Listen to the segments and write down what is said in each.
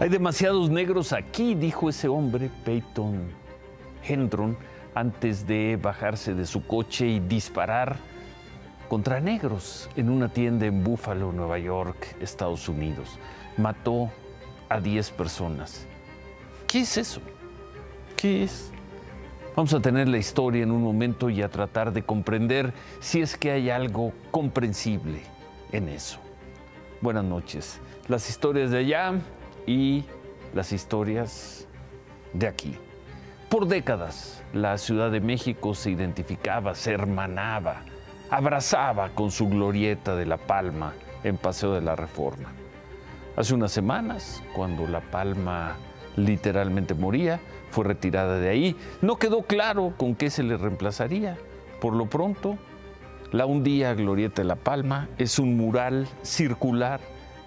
Hay demasiados negros aquí, dijo ese hombre, Payton Gendron, antes de bajarse de su coche y disparar contra negros en una tienda en Buffalo, Nueva York, Estados Unidos. Mató a 10 personas. ¿Qué es eso? ¿Qué es? Vamos a tener la historia en un momento y a tratar de comprender si es que hay algo comprensible en eso. Buenas noches. Las historias de allá y las historias de aquí. Por décadas, la Ciudad de México se identificaba, se hermanaba, abrazaba con su Glorieta de la Palma en Paseo de la Reforma. Hace unas semanas, cuando la Palma literalmente moría, fue retirada de ahí. No quedó claro con qué se le reemplazaría. Por lo pronto, la un día Glorieta de la Palma es un mural circular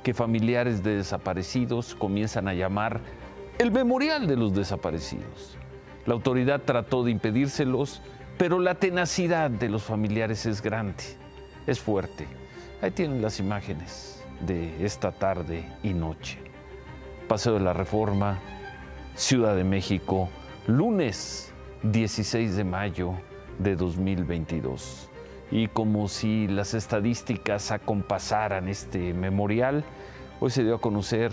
que familiares de desaparecidos comienzan a llamar el Memorial de los Desaparecidos. La autoridad trató de impedírselos, pero la tenacidad de los familiares es grande, es fuerte. Ahí tienen las imágenes de esta tarde y noche. Paseo de la Reforma, Ciudad de México, lunes 16 de mayo de 2022. Y como si las estadísticas acompasaran este memorial, hoy se dio a conocer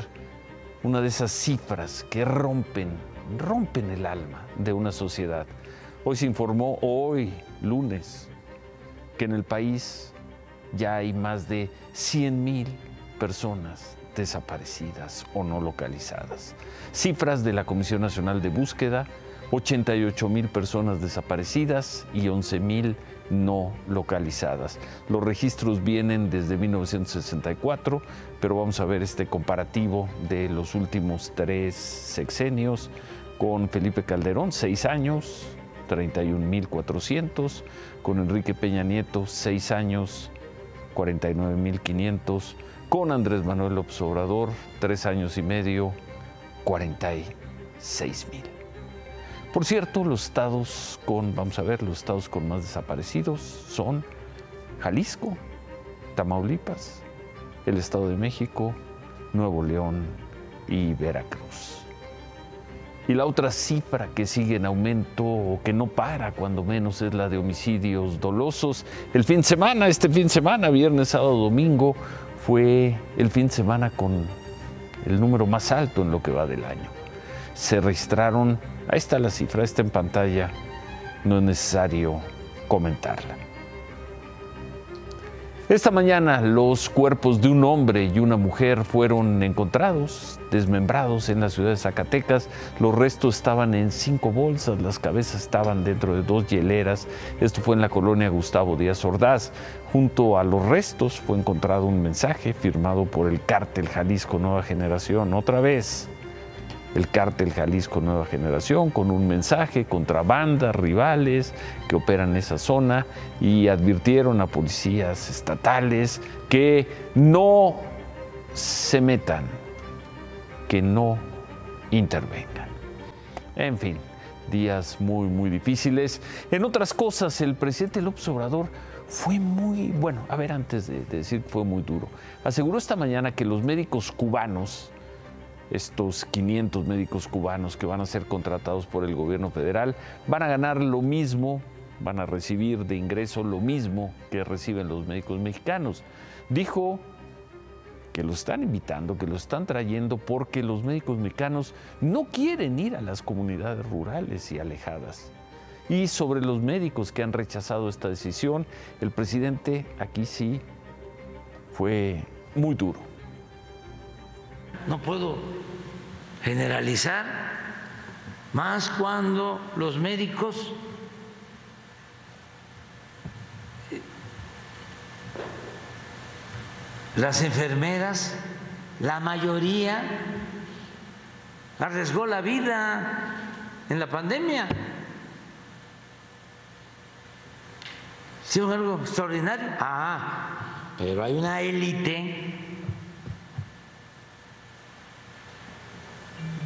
una de esas cifras que rompen el alma de una sociedad. Hoy se informó, hoy, lunes, que en el país ya hay más de 100,000 personas desaparecidas o no localizadas. Cifras de la Comisión Nacional de Búsqueda, 88,000 personas desaparecidas y 11,000 no localizadas. Los registros vienen desde 1964, pero vamos a ver este comparativo de los últimos 3 sexenios con Felipe Calderón, 6 años, 31,400, con Enrique Peña Nieto, 6 años, 49,500, con Andrés Manuel López Obrador, 3 años y medio, 46,000. Por cierto, los estados con más desaparecidos son Jalisco, Tamaulipas, el Estado de México, Nuevo León y Veracruz. Y la otra cifra que sigue en aumento o que no para cuando menos es la de homicidios dolosos. El fin de semana, viernes, sábado, domingo, fue el fin de semana con el número más alto en lo que va del año. Se registraron, ahí está la cifra, está en pantalla, no es necesario comentarla. Esta mañana los cuerpos de un hombre y una mujer fueron encontrados, desmembrados en la ciudad de Zacatecas. Los restos estaban en 5 bolsas, las cabezas estaban dentro de 2 hieleras. Esto fue en la colonia Gustavo Díaz Ordaz. Junto a los restos fue encontrado un mensaje firmado por el Cártel Jalisco Nueva Generación. Otra vez, el Cártel Jalisco Nueva Generación, con un mensaje contra bandas rivales que operan en esa zona, y advirtieron a policías estatales que no se metan, que no intervengan. En fin, días muy difíciles. En otras cosas, el presidente López Obrador fue muy, bueno, a ver, antes de decir que fue muy duro, aseguró esta mañana que los médicos cubanos, estos 500 médicos cubanos que van a ser contratados por el gobierno federal, van a ganar lo mismo, van a recibir de ingreso lo mismo que reciben los médicos mexicanos. Dijo que los están invitando, que los están trayendo porque los médicos mexicanos no quieren ir a las comunidades rurales y alejadas. Y sobre los médicos que han rechazado esta decisión, el presidente aquí sí fue muy duro. No puedo generalizar, más cuando los médicos las enfermeras, la mayoría arriesgó la vida en la pandemia. ¿Sí es algo extraordinario? Ah, pero hay una élite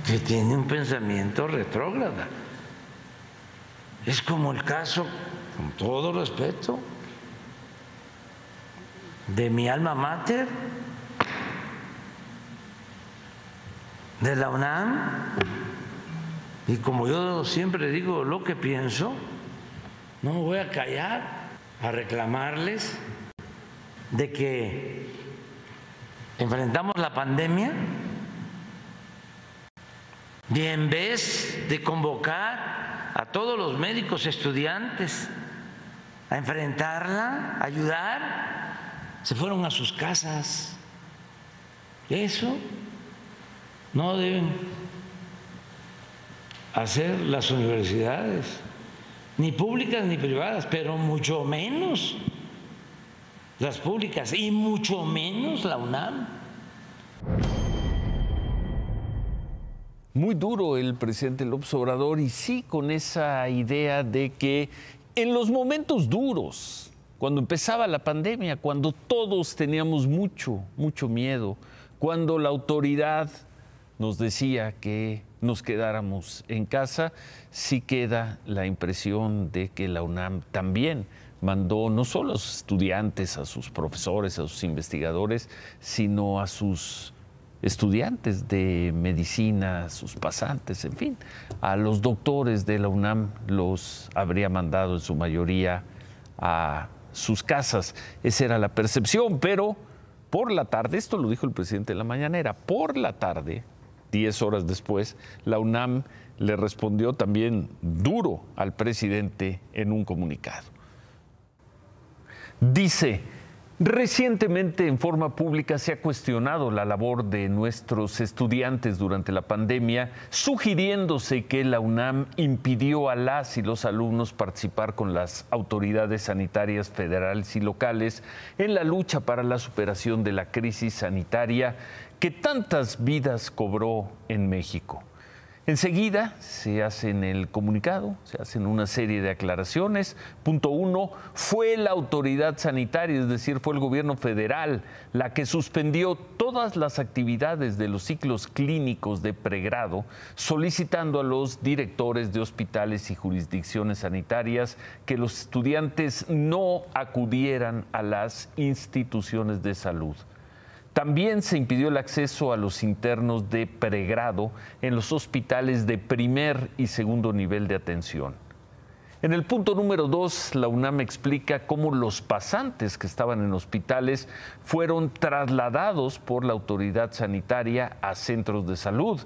que tiene un pensamiento retrógrada. Es como el caso, con todo respeto, de mi alma mater, de la UNAM, y como yo siempre digo lo que pienso, no me voy a callar a reclamarles de que enfrentamos la pandemia y en vez de convocar a todos los médicos estudiantes a enfrentarla, a ayudar, se fueron a sus casas. Eso no deben hacer las universidades, ni públicas ni privadas, pero mucho menos las públicas y mucho menos la UNAM. Muy duro el presidente López Obrador, y sí con esa idea de que en los momentos duros, cuando empezaba la pandemia, cuando todos teníamos mucho miedo, cuando la autoridad nos decía que nos quedáramos en casa, sí queda la impresión de que la UNAM también mandó no solo a sus estudiantes, a sus profesores, a sus investigadores, sino a sus estudiantes de medicina, a sus pasantes, en fin, a los doctores de la UNAM los habría mandado en su mayoría a sus casas. Esa era la percepción, pero por la tarde, esto lo dijo el presidente en la mañanera, por la tarde, 10 horas después, la UNAM le respondió también duro al presidente en un comunicado. Dice, recientemente en forma pública se ha cuestionado la labor de nuestros estudiantes durante la pandemia, sugiriéndose que la UNAM impidió a las y los alumnos participar con las autoridades sanitarias federales y locales en la lucha para la superación de la crisis sanitaria que tantas vidas cobró en México. Enseguida se hace en el comunicado, se hacen una serie de aclaraciones. Punto 1, fue la autoridad sanitaria, es decir, fue el gobierno federal, la que suspendió todas las actividades de los ciclos clínicos de pregrado, solicitando a los directores de hospitales y jurisdicciones sanitarias que los estudiantes no acudieran a las instituciones de salud. También se impidió el acceso a los internos de pregrado en los hospitales de primer y segundo nivel de atención. En el punto número 2, la UNAM explica cómo los pasantes que estaban en hospitales fueron trasladados por la autoridad sanitaria a centros de salud.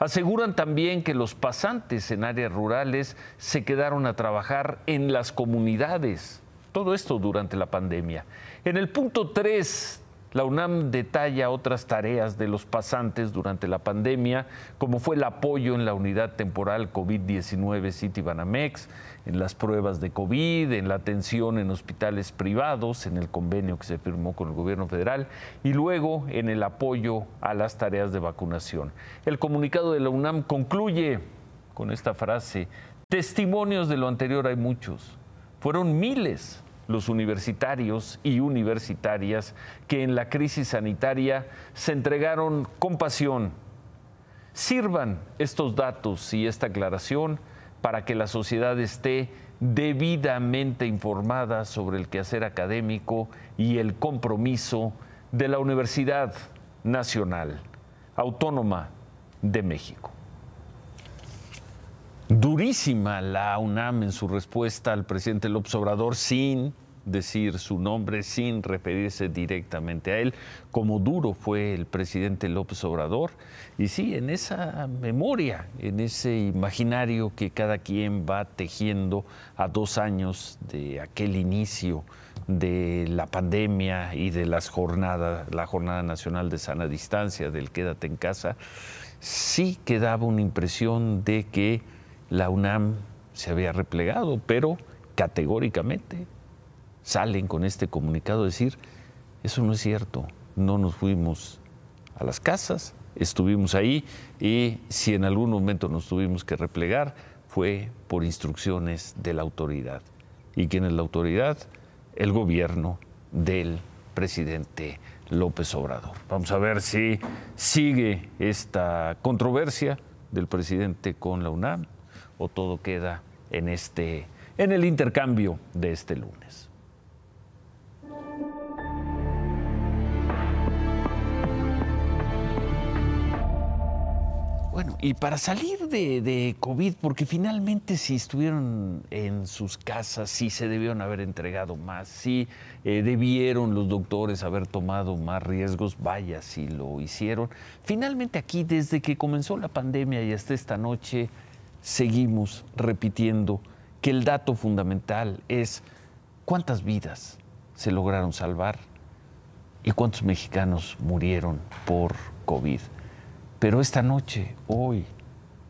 Aseguran también que los pasantes en áreas rurales se quedaron a trabajar en las comunidades. Todo esto durante la pandemia. En el punto 3, la UNAM detalla otras tareas de los pasantes durante la pandemia, como fue el apoyo en la unidad temporal COVID-19 Citibanamex, en las pruebas de COVID, en la atención en hospitales privados, en el convenio que se firmó con el gobierno federal y luego en el apoyo a las tareas de vacunación. El comunicado de la UNAM concluye con esta frase: testimonios de lo anterior hay muchos, fueron miles los universitarios y universitarias que en la crisis sanitaria se entregaron con pasión. Sirvan estos datos y esta aclaración para que la sociedad esté debidamente informada sobre el quehacer académico y el compromiso de la Universidad Nacional Autónoma de México. Durísima la UNAM en su respuesta al presidente López Obrador, sin decir su nombre, sin referirse directamente a él, como duro fue el presidente López Obrador. Y sí, en esa memoria, en ese imaginario que cada quien va tejiendo a 2 años de aquel inicio de la pandemia y de las jornadas, la Jornada Nacional de Sana Distancia, del Quédate en Casa, sí quedaba una impresión de que la UNAM se había replegado, pero categóricamente salen con este comunicado a decir, eso no es cierto, no nos fuimos a las casas, estuvimos ahí y si en algún momento nos tuvimos que replegar fue por instrucciones de la autoridad. ¿Y quién es la autoridad? El gobierno del presidente López Obrador. Vamos a ver si sigue esta controversia del presidente con la UNAM, o todo queda en el intercambio de este lunes. Y para salir de COVID, porque finalmente si estuvieron en sus casas, sí se debieron haber entregado más, sí debieron los doctores haber tomado más riesgos, vaya si lo hicieron. Finalmente aquí, desde que comenzó la pandemia y hasta esta noche, seguimos repitiendo que el dato fundamental es cuántas vidas se lograron salvar y cuántos mexicanos murieron por COVID. Pero esta noche, hoy,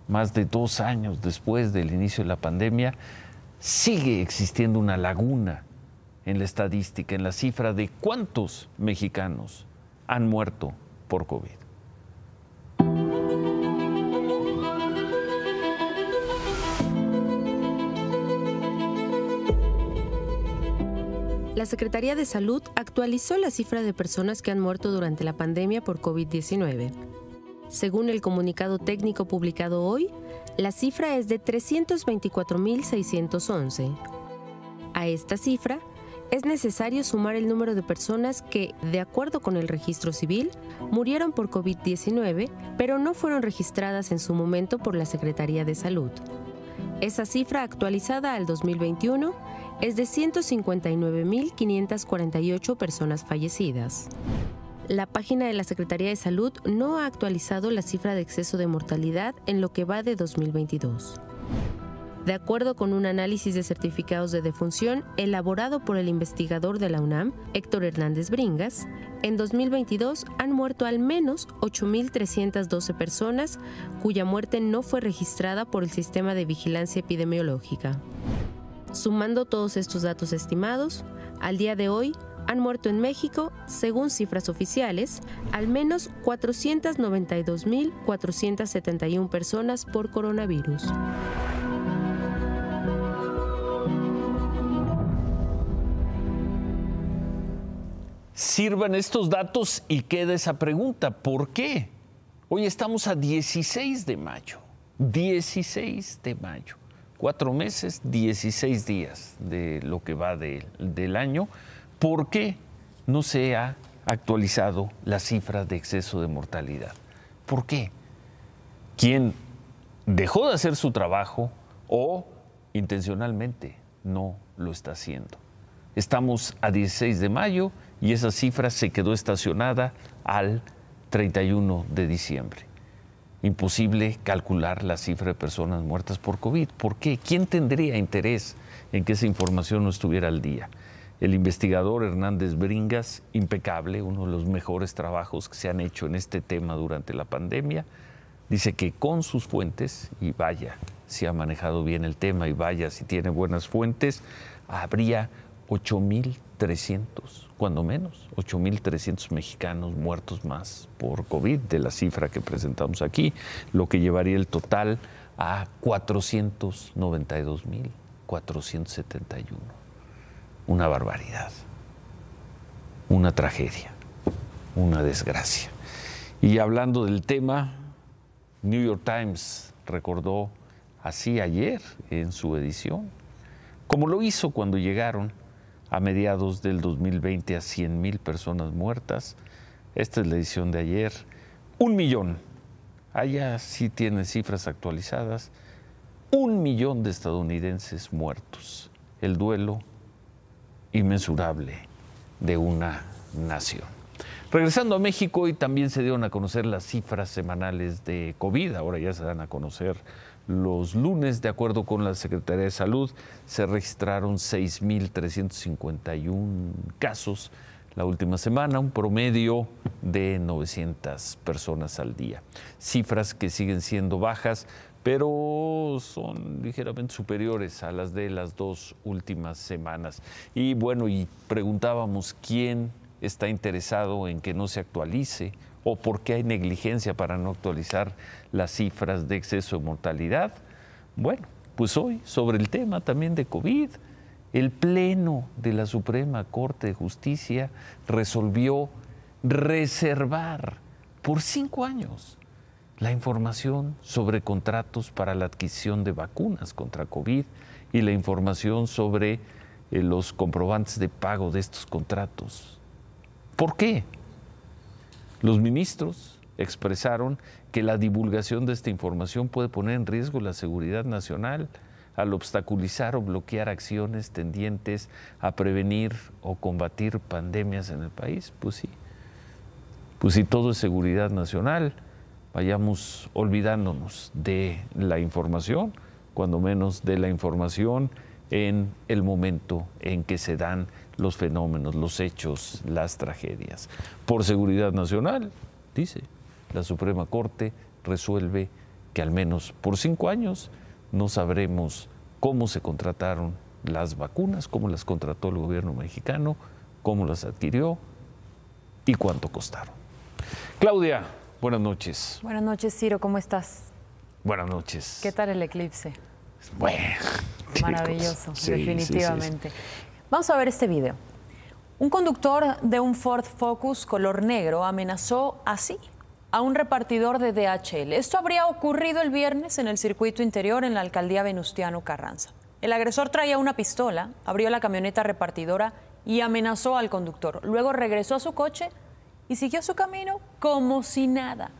más de 2 años después del inicio de la pandemia, sigue existiendo una laguna en la estadística, en la cifra de cuántos mexicanos han muerto por COVID. La Secretaría de Salud actualizó la cifra de personas que han muerto durante la pandemia por COVID-19. Según el comunicado técnico publicado hoy, la cifra es de 324.611. A esta cifra es necesario sumar el número de personas que, de acuerdo con el registro civil, murieron por COVID-19, pero no fueron registradas en su momento por la Secretaría de Salud. Esa cifra actualizada al 2021 es de 159.548 personas fallecidas. La página de la Secretaría de Salud no ha actualizado la cifra de exceso de mortalidad en lo que va de 2022. De acuerdo con un análisis de certificados de defunción elaborado por el investigador de la UNAM, Héctor Hernández Bringas, en 2022 han muerto al menos 8.312 personas cuya muerte no fue registrada por el Sistema de Vigilancia Epidemiológica. Sumando todos estos datos estimados, al día de hoy, han muerto en México, según cifras oficiales, al menos 492.471 personas por coronavirus. Sirvan estos datos y queda esa pregunta, ¿por qué? Hoy estamos a 16 de mayo, 16 de mayo, 4 meses, 16 días de lo que va del año. ¿Por qué no se ha actualizado la cifra de exceso de mortalidad? ¿Por qué? ¿Quién dejó de hacer su trabajo o intencionalmente no lo está haciendo? Estamos a 16 de mayo y esa cifra se quedó estacionada al 31 de diciembre. Imposible calcular la cifra de personas muertas por COVID. ¿Por qué? ¿Quién tendría interés en que esa información no estuviera al día? El investigador Hernández Bringas, impecable, uno de los mejores trabajos que se han hecho en este tema durante la pandemia, dice que con sus fuentes, y vaya si ha manejado bien el tema y vaya si tiene buenas fuentes, habría 8.300, cuando menos, 8.300 mexicanos muertos más por COVID, de la cifra que presentamos aquí, lo que llevaría el total a 492.471. Una barbaridad, una tragedia, una desgracia. Y hablando del tema, New York Times recordó así ayer en su edición, como lo hizo cuando llegaron a mediados del 2020 a 100.000 personas muertas. Esta es la edición de ayer, 1 millón. Allá sí tienen cifras actualizadas. 1 millón de estadounidenses muertos. El duelo inmensurable de una nación. Regresando a México, hoy también se dieron a conocer las cifras semanales de COVID. Ahora ya se dan a conocer los lunes. De acuerdo con la Secretaría de Salud, se registraron 6.351 casos la última semana, un promedio de 900 personas al día. Cifras que siguen siendo bajas, pero son ligeramente superiores a las de las 2 últimas semanas. Y bueno, y preguntábamos quién está interesado en que no se actualice o por qué hay negligencia para no actualizar las cifras de exceso de mortalidad. Bueno, pues hoy, sobre el tema también de COVID, el Pleno de la Suprema Corte de Justicia resolvió reservar por 5 años la información sobre contratos para la adquisición de vacunas contra COVID y la información sobre los comprobantes de pago de estos contratos. ¿Por qué? Los ministros expresaron que la divulgación de esta información puede poner en riesgo la seguridad nacional al obstaculizar o bloquear acciones tendientes a prevenir o combatir pandemias en el país. Pues sí, si todo es seguridad nacional, vayamos olvidándonos de la información, cuando menos de la información en el momento en que se dan los fenómenos, los hechos, las tragedias. Por seguridad nacional, dice, la Suprema Corte resuelve que al menos por 5 años no sabremos cómo se contrataron las vacunas, cómo las contrató el gobierno mexicano, cómo las adquirió y cuánto costaron. Claudia, buenas noches. Buenas noches, Ciro, ¿cómo estás? Buenas noches. ¿Qué tal el eclipse? Bueno, maravilloso, sí, definitivamente. Sí, sí. Vamos a ver este video. Un conductor de un Ford Focus color negro amenazó así a un repartidor de DHL. Esto habría ocurrido el viernes en el circuito interior en la alcaldía Venustiano Carranza. El agresor traía una pistola, abrió la camioneta repartidora y amenazó al conductor. Luego regresó a su coche y siguió su camino como si nada.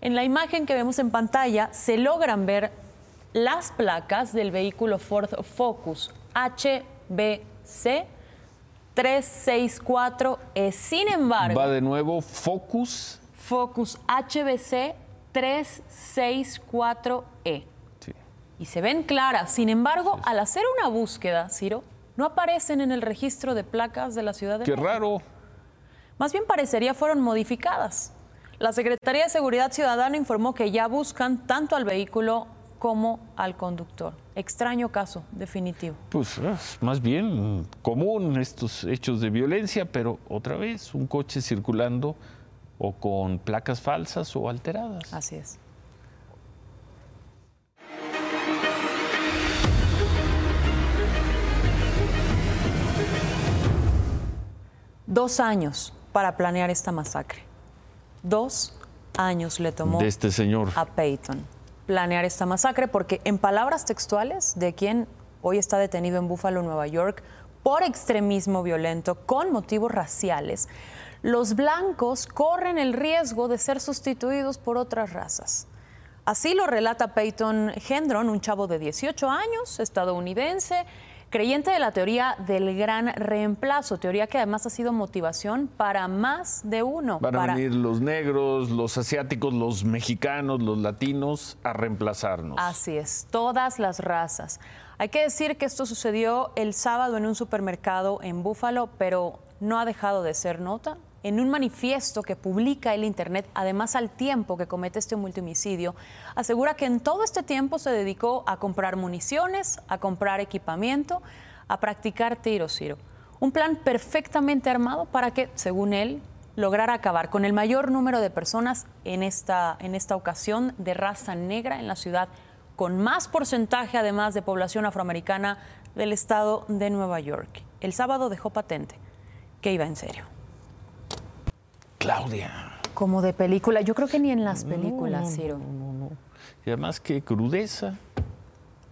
En la imagen que vemos en pantalla se logran ver las placas del vehículo Ford Focus HBC 364E. Sin embargo... Va de nuevo, Focus. Focus HBC 364E. Sí. Y se ven claras. Sin embargo, al hacer una búsqueda, Ciro, no aparecen en el registro de placas de la Ciudad de México. ¡Qué raro! Más bien parecería fueron modificadas. La Secretaría de Seguridad Ciudadana informó que ya buscan tanto al vehículo como al conductor. Extraño caso, definitivo. Pues es más bien común estos hechos de violencia, pero otra vez un coche circulando o con placas falsas o alteradas. Así es. Dos años para planear esta masacre. 2 años le tomó de este señor a Payton planear esta masacre, porque en palabras textuales de quien hoy está detenido en Buffalo, Nueva York, por extremismo violento con motivos raciales, los blancos corren el riesgo de ser sustituidos por otras razas. Así lo relata Payton Gendron, un chavo de 18 años, estadounidense, creyente de la teoría del gran reemplazo, teoría que además ha sido motivación para más de uno. Van a venir los negros, los asiáticos, los mexicanos, los latinos a reemplazarnos. Así es, todas las razas. Hay que decir que esto sucedió el sábado en un supermercado en Buffalo, pero no ha dejado de ser nota. En un manifiesto que publica el Internet, además al tiempo que comete este multihomicidio, asegura que en todo este tiempo se dedicó a comprar municiones, a comprar equipamiento, a practicar tiros, Ciro. Un plan perfectamente armado para que, según él, lograra acabar con el mayor número de personas en esta ocasión de raza negra en la ciudad, con más porcentaje además de población afroamericana del estado de Nueva York. El sábado dejó patente que iba en serio. Claudia. Como de película. Yo creo que ni en las películas, Ciro. No. Y además, qué crudeza.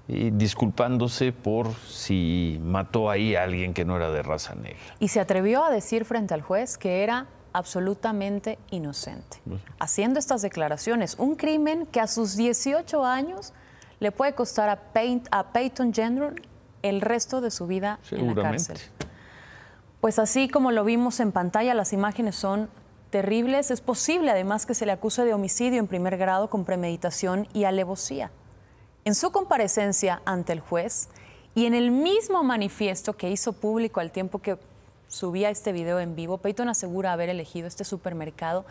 Y disculpándose por si mató ahí a alguien que no era de raza negra. Y se atrevió a decir frente al juez que era absolutamente inocente. Haciendo estas declaraciones, un crimen que a sus 18 años le puede costar a Payton Gendron el resto de su vida en la cárcel. Pues así como lo vimos en pantalla, las imágenes son terribles. Es posible, además, que se le acuse de homicidio en primer grado con premeditación y alevosía. En su comparecencia ante el juez y en el mismo manifiesto que hizo público al tiempo que subía este video en vivo, Payton asegura haber elegido este supermercado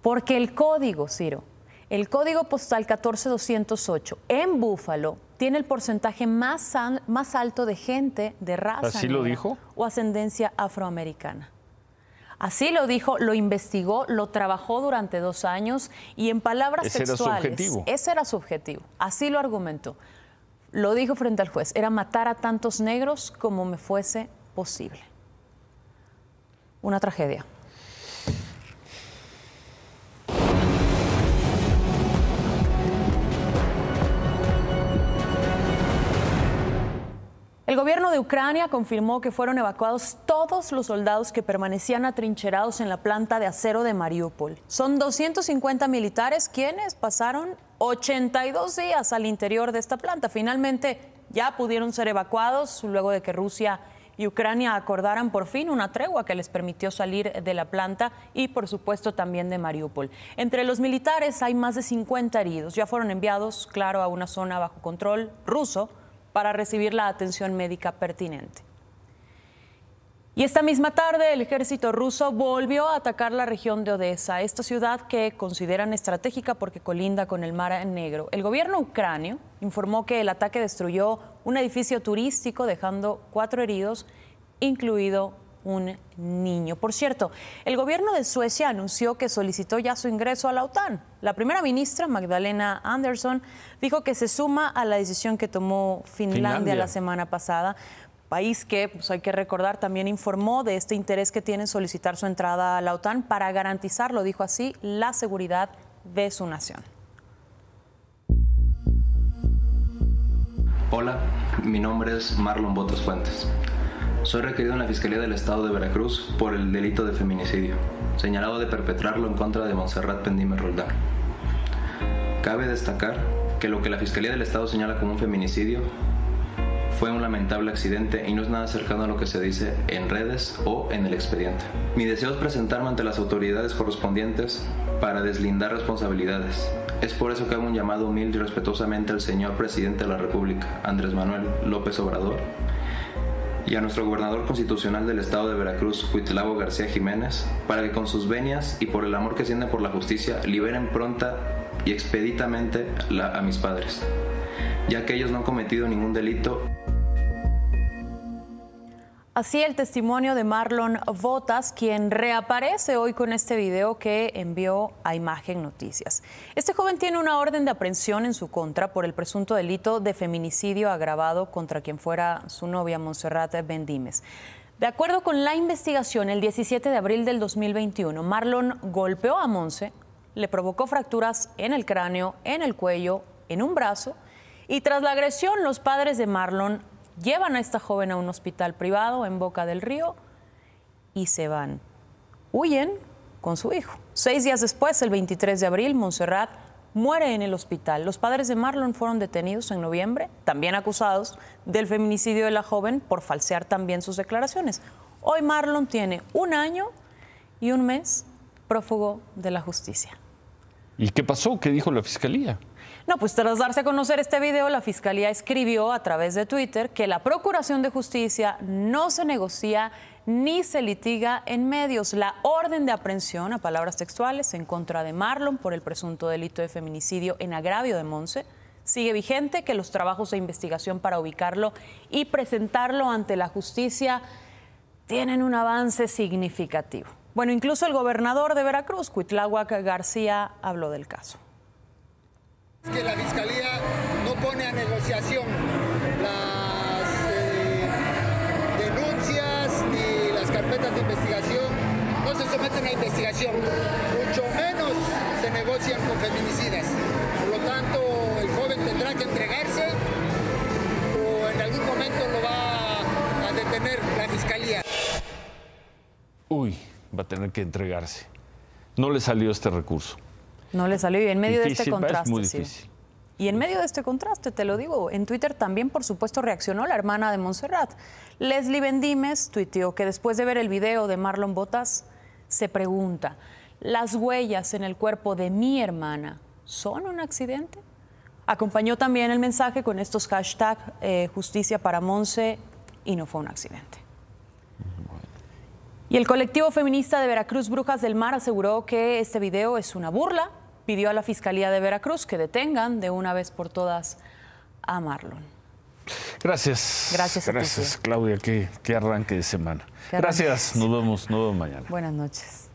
porque el código, Ciro, el código postal 14208 en Buffalo tiene el porcentaje más alto de gente de raza ¿Así negra lo dijo? O ascendencia afroamericana. Así lo dijo, lo investigó, lo trabajó durante 2 años y en palabras textuales, ese era su objetivo, así lo argumentó. Lo dijo frente al juez, era matar a tantos negros como me fuese posible. Una tragedia. El gobierno de Ucrania confirmó que fueron evacuados todos los soldados que permanecían atrincherados en la planta de acero de Mariupol. Son 250 militares quienes pasaron 82 días al interior de esta planta. Finalmente ya pudieron ser evacuados luego de que Rusia y Ucrania acordaran por fin una tregua que les permitió salir de la planta y por supuesto también de Mariupol. Entre los militares hay más de 50 heridos. Ya fueron enviados, claro, a una zona bajo control ruso para recibir la atención médica pertinente. Y esta misma tarde el ejército ruso volvió a atacar la región de Odessa, esta ciudad que consideran estratégica porque colinda con el Mar Negro. El gobierno ucranio informó que el ataque destruyó un edificio turístico dejando 4 heridos, incluido un niño. Por cierto, el gobierno de Suecia anunció que solicitó ya su ingreso a la OTAN. La primera ministra, Magdalena Andersson, dijo que se suma a la decisión que tomó Finlandia la semana pasada, país que, pues hay que recordar, también informó de este interés que tiene en solicitar su entrada a la OTAN para garantizar, lo dijo así, la seguridad de su nación. Hola, mi nombre es Marlon Botas Fuentes. Soy requerido en la Fiscalía del Estado de Veracruz por el delito de feminicidio, señalado de perpetrarlo en contra de Monserrat Bendimez Roldán. Cabe destacar que lo que la Fiscalía del Estado señala como un feminicidio fue un lamentable accidente y no es nada cercano a lo que se dice en redes o en el expediente. Mi deseo es presentarme ante las autoridades correspondientes para deslindar responsabilidades. Es por eso que hago un llamado humilde y respetuosamente al señor presidente de la República, Andrés Manuel López Obrador, y a nuestro gobernador constitucional del estado de Veracruz, Cuitláhuac García Jiménez, para que con sus venias y por el amor que sienten por la justicia, liberen pronta y expeditamente a mis padres, ya que ellos no han cometido ningún delito. Así el testimonio de Marlon Botas, quien reaparece hoy con este video que envió a Imagen Noticias. Este joven tiene una orden de aprehensión en su contra por el presunto delito de feminicidio agravado contra quien fuera su novia, Monserrat Bendimez. De acuerdo con la investigación, el 17 de abril del 2021, Marlon golpeó a Monse, le provocó fracturas en el cráneo, en el cuello, en un brazo, y tras la agresión, los padres de Marlon llevan a esta joven a un hospital privado en Boca del Río y se van. Huyen con su hijo. 6 días después, el 23 de abril, Monserrat muere en el hospital. Los padres de Marlon fueron detenidos en noviembre, también acusados del feminicidio de la joven por falsear también sus declaraciones. Hoy Marlon tiene 1 año y 1 mes prófugo de la justicia. ¿Y qué pasó? ¿Qué dijo la fiscalía? No, pues tras darse a conocer este video, la Fiscalía escribió a través de Twitter que la Procuración de Justicia no se negocia ni se litiga en medios. La orden de aprehensión, a palabras textuales, en contra de Marlon por el presunto delito de feminicidio en agravio de Monse sigue vigente, que los trabajos de investigación para ubicarlo y presentarlo ante la justicia tienen un avance significativo. Bueno, incluso el gobernador de Veracruz, Cuitláhuac García, habló del caso. Que la Fiscalía no pone a negociación las denuncias ni las carpetas de investigación, no se someten a investigación, mucho menos se negocian con feminicidas. Por lo tanto, el joven tendrá que entregarse o en algún momento lo va a detener la Fiscalía. Uy, va a tener que entregarse. No le salió este recurso. No le salió, y en medio de este contraste, sí. Y en medio de este contraste, te lo digo, en Twitter también, por supuesto, reaccionó la hermana de Monserrat. Leslie Bendimez tuiteó que después de ver el video de Marlon Botas, se pregunta, ¿las huellas en el cuerpo de mi hermana son un accidente? Acompañó también el mensaje con estos hashtags, justicia para Monse, y no fue un accidente. Y el colectivo feminista de Veracruz, Brujas del Mar, aseguró que este video es una burla. Pidió a la Fiscalía de Veracruz que detengan de una vez por todas a Marlon. Gracias. Gracias, a ti, Claudia. Qué arranque de semana. Gracias. Nos vemos mañana. Buenas noches.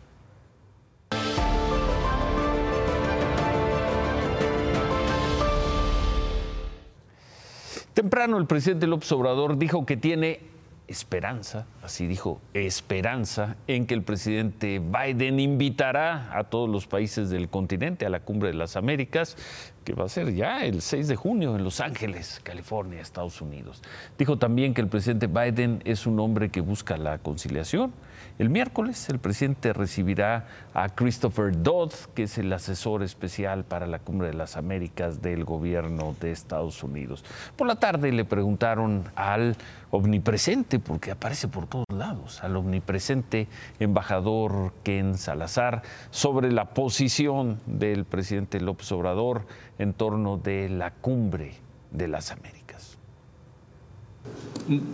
Temprano el presidente López Obrador dijo que tiene esperanza así dijo, esperanza en que el presidente Biden invitará a todos los países del continente a la Cumbre de las Américas, que va a ser ya el 6 de junio en Los Ángeles, California, Estados Unidos. Dijo también que el presidente Biden es un hombre que busca la conciliación. El miércoles el presidente recibirá a Christopher Dodd, que es el asesor especial para la Cumbre de las Américas del gobierno de Estados Unidos. Por la tarde le preguntaron al omnipresente, porque aparece por todos lados, al omnipresente embajador Ken Salazar, sobre la posición del presidente López Obrador en torno de la Cumbre de las Américas.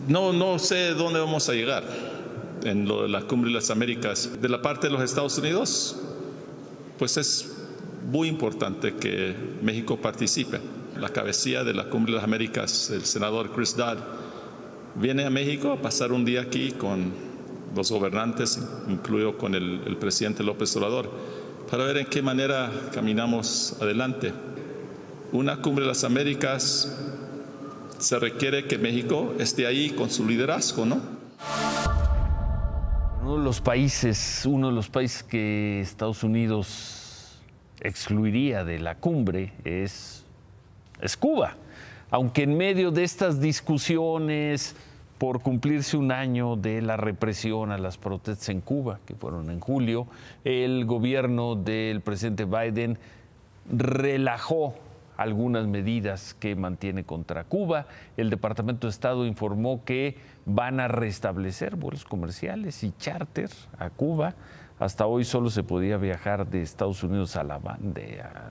No sé dónde vamos a llegar en lo de la Cumbre de las Américas. De la parte de los Estados Unidos, pues es muy importante que México participe. La cabecilla de la Cumbre de las Américas, el senador Chris Dodd, viene a México a pasar un día aquí con los gobernantes, incluido con el presidente López Obrador, para ver en qué manera caminamos adelante. Una Cumbre de las Américas se requiere que México esté ahí con su liderazgo, ¿no? Uno de los países que Estados Unidos excluiría de la cumbre es Cuba. Aunque en medio de estas discusiones, por cumplirse un año de la represión a las protestas en Cuba, que fueron en julio, el gobierno del presidente Biden relajó algunas medidas que mantiene contra Cuba. El Departamento de Estado informó que van a restablecer vuelos comerciales y charter a Cuba. Hasta hoy solo se podía viajar de Estados Unidos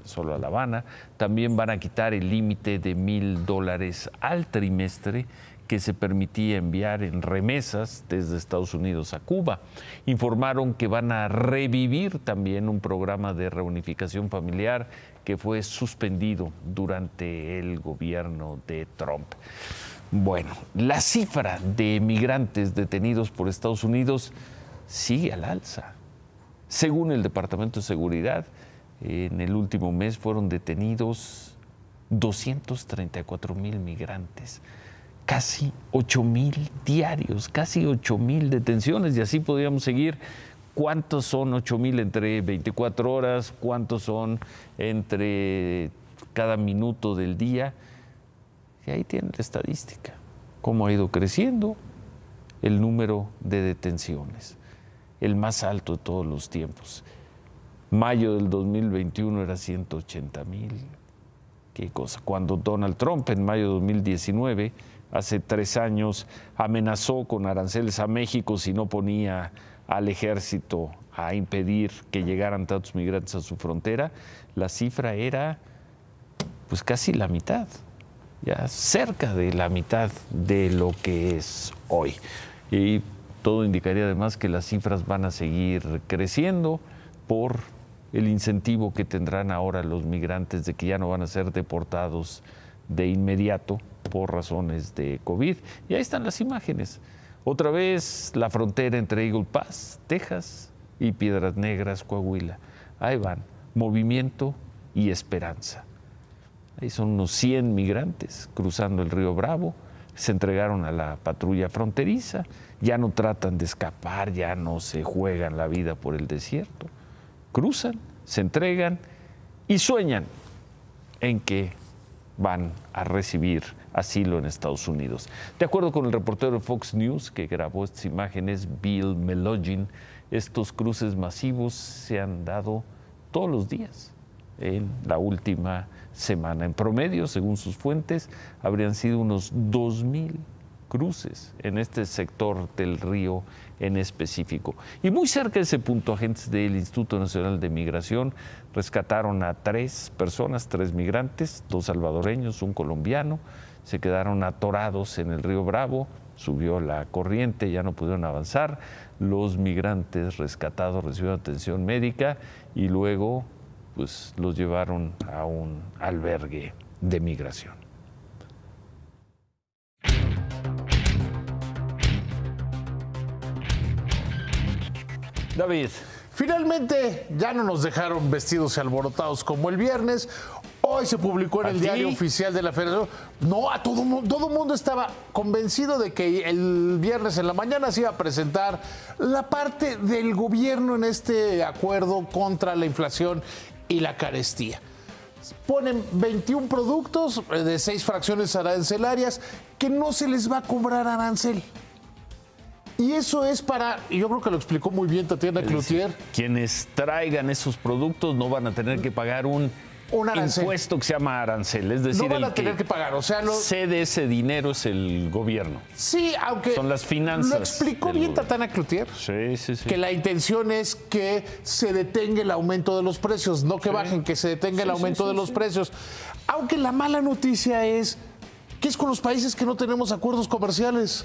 solo a La Habana. También van a quitar el límite de $1,000 al trimestre que se permitía enviar en remesas desde Estados Unidos a Cuba. Informaron que van a revivir también un programa de reunificación familiar que fue suspendido durante el gobierno de Trump. Bueno, la cifra de migrantes detenidos por Estados Unidos sigue al alza. Según el Departamento de Seguridad, en el último mes fueron detenidos 234,000 migrantes. Casi 8,000 diarios, casi 8,000 detenciones, y así podríamos seguir. ¿Cuántos son 8,000 entre 24 horas? ¿Cuántos son entre cada minuto del día? Y ahí tienen la estadística, cómo ha ido creciendo el número de detenciones, el más alto de todos los tiempos. Mayo del 2021 era 180,000. Qué cosa. Cuando Donald Trump, en mayo de 2019, hace 3 años, amenazó con aranceles a México si no ponía al ejército a impedir que llegaran tantos migrantes a su frontera, la cifra era pues casi la mitad, ya cerca de la mitad de lo que es hoy. Y todo indicaría además que las cifras van a seguir creciendo por el incentivo que tendrán ahora los migrantes de que ya no van a ser deportados de inmediato por razones de COVID. Y ahí están las imágenes. Otra vez la frontera entre Eagle Pass, Texas, y Piedras Negras, Coahuila. Ahí van, movimiento y esperanza. Ahí son unos 100 migrantes cruzando el río Bravo. Se entregaron a la patrulla fronteriza. Ya no tratan de escapar, ya no se juegan la vida por el desierto. Cruzan, se entregan y sueñan en que van a recibir asilo en Estados Unidos. De acuerdo con el reportero de Fox News que grabó estas imágenes, Bill Melogin, estos cruces masivos se han dado todos los días en la última semana. En promedio, según sus fuentes, habrían sido unos 2,000 cruces en este sector del río en específico. Y muy cerca de ese punto, agentes del Instituto Nacional de Migración rescataron a 3 personas, 3 migrantes, 2 salvadoreños, 1 colombiano. Se quedaron atorados en el río Bravo, subió la corriente, ya no pudieron avanzar. Los migrantes rescatados recibieron atención médica y luego pues los llevaron a un albergue de migración. David, finalmente ya no nos dejaron vestidos y alborotados como el viernes. Hoy se publicó en el diario oficial de la Federación. No, a todo mundo estaba convencido de que el viernes en la mañana se iba a presentar la parte del gobierno en este acuerdo contra la inflación y la carestía. Ponen 21 productos de 6 fracciones arancelarias que no se les va a cobrar arancel. Y eso es para, y yo creo que lo explicó muy bien Tatiana Cloutier. Quienes traigan esos productos no van a tener que pagar un impuesto que se llama arancel, es decir, no van a tener que pagar, o sea, sede ese dinero es el gobierno. Sí, aunque son las finanzas. Lo explicó bien Tatiana Cloutier. Sí, sí, sí. Que la intención es que se detenga el aumento de los precios, no que bajen, que se detenga el aumento de los precios. Aunque la mala noticia es que es con los países que no tenemos acuerdos comerciales.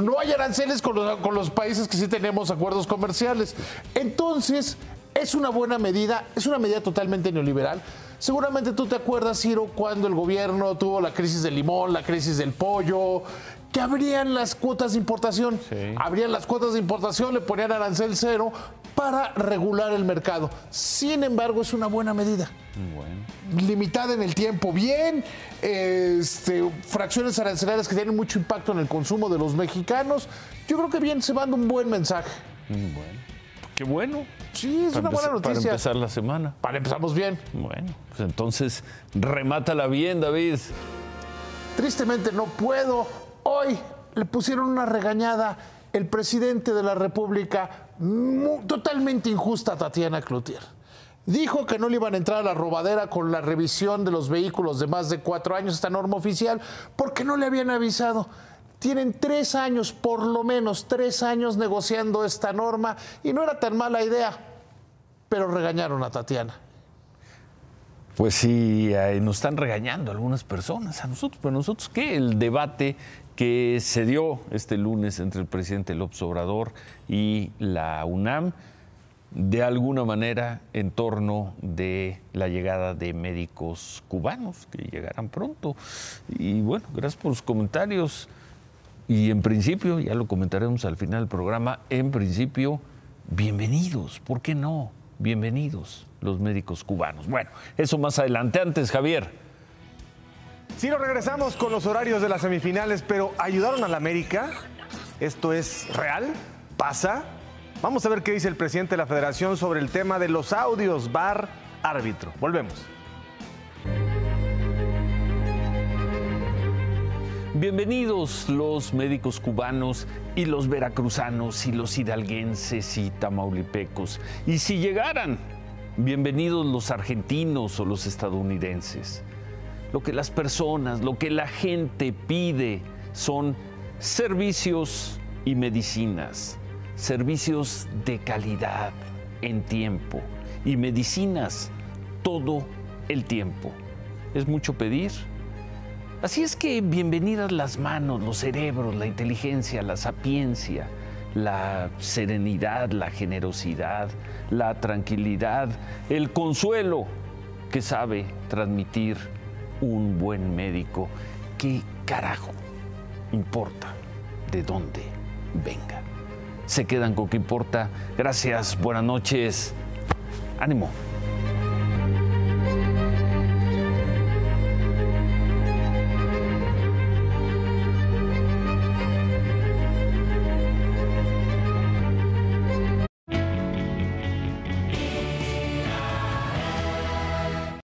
No hay aranceles con los países que sí tenemos acuerdos comerciales. Entonces, es una buena medida, es una medida totalmente neoliberal. Seguramente tú te acuerdas, Ciro, cuando el gobierno tuvo la crisis del limón, la crisis del pollo, que abrían las cuotas de importación. Sí. Abrían las cuotas de importación, le ponían arancel cero para regular el mercado. Sin embargo, es una buena medida. Bueno. Limitada en el tiempo, bien. Fracciones arancelarias que tienen mucho impacto en el consumo de los mexicanos. Yo creo que bien, se manda un buen mensaje. Bueno. Qué bueno. Sí, es una buena noticia. Para empezar la semana. Empezamos bien. Bueno, pues entonces, remátala bien, David. Tristemente no puedo. Hoy le pusieron una regañada el presidente de la República, totalmente injusta, Tatiana Cloutier. Dijo que no le iban a entrar a la robadera con la revisión de los vehículos de más de 4 años, esta norma oficial, porque no le habían avisado. Tienen 3 años, por lo menos 3 años negociando esta norma y no era tan mala idea, pero regañaron a Tatiana. Pues sí, nos están regañando algunas personas, a nosotros, pero nosotros qué, el debate que se dio este lunes entre el presidente López Obrador y la UNAM, de alguna manera en torno de la llegada de médicos cubanos que llegarán pronto. Y bueno, gracias por los comentarios. Y en principio, ya lo comentaremos al final del programa, en principio, bienvenidos, ¿por qué no? Bienvenidos los médicos cubanos. Bueno, eso más adelante. Antes, Javier. Sí, nos regresamos con los horarios de las semifinales, pero ¿ayudaron a la América? ¿Esto es real? ¿Pasa? Vamos a ver qué dice el presidente de la Federación sobre el tema de los audios, VAR, árbitro. Volvemos. Bienvenidos los médicos cubanos y los veracruzanos y los hidalguenses y tamaulipecos. Y si llegaran, bienvenidos los argentinos o los estadounidenses. Lo que las personas, lo que la gente pide son servicios y medicinas. Servicios de calidad en tiempo y medicinas todo el tiempo. ¿Es mucho pedir? Así es que bienvenidas las manos, los cerebros, la inteligencia, la sapiencia, la serenidad, la generosidad, la tranquilidad, el consuelo que sabe transmitir un buen médico. ¿Qué carajo importa de dónde venga? Se quedan con que importa. Gracias, buenas noches. Ánimo.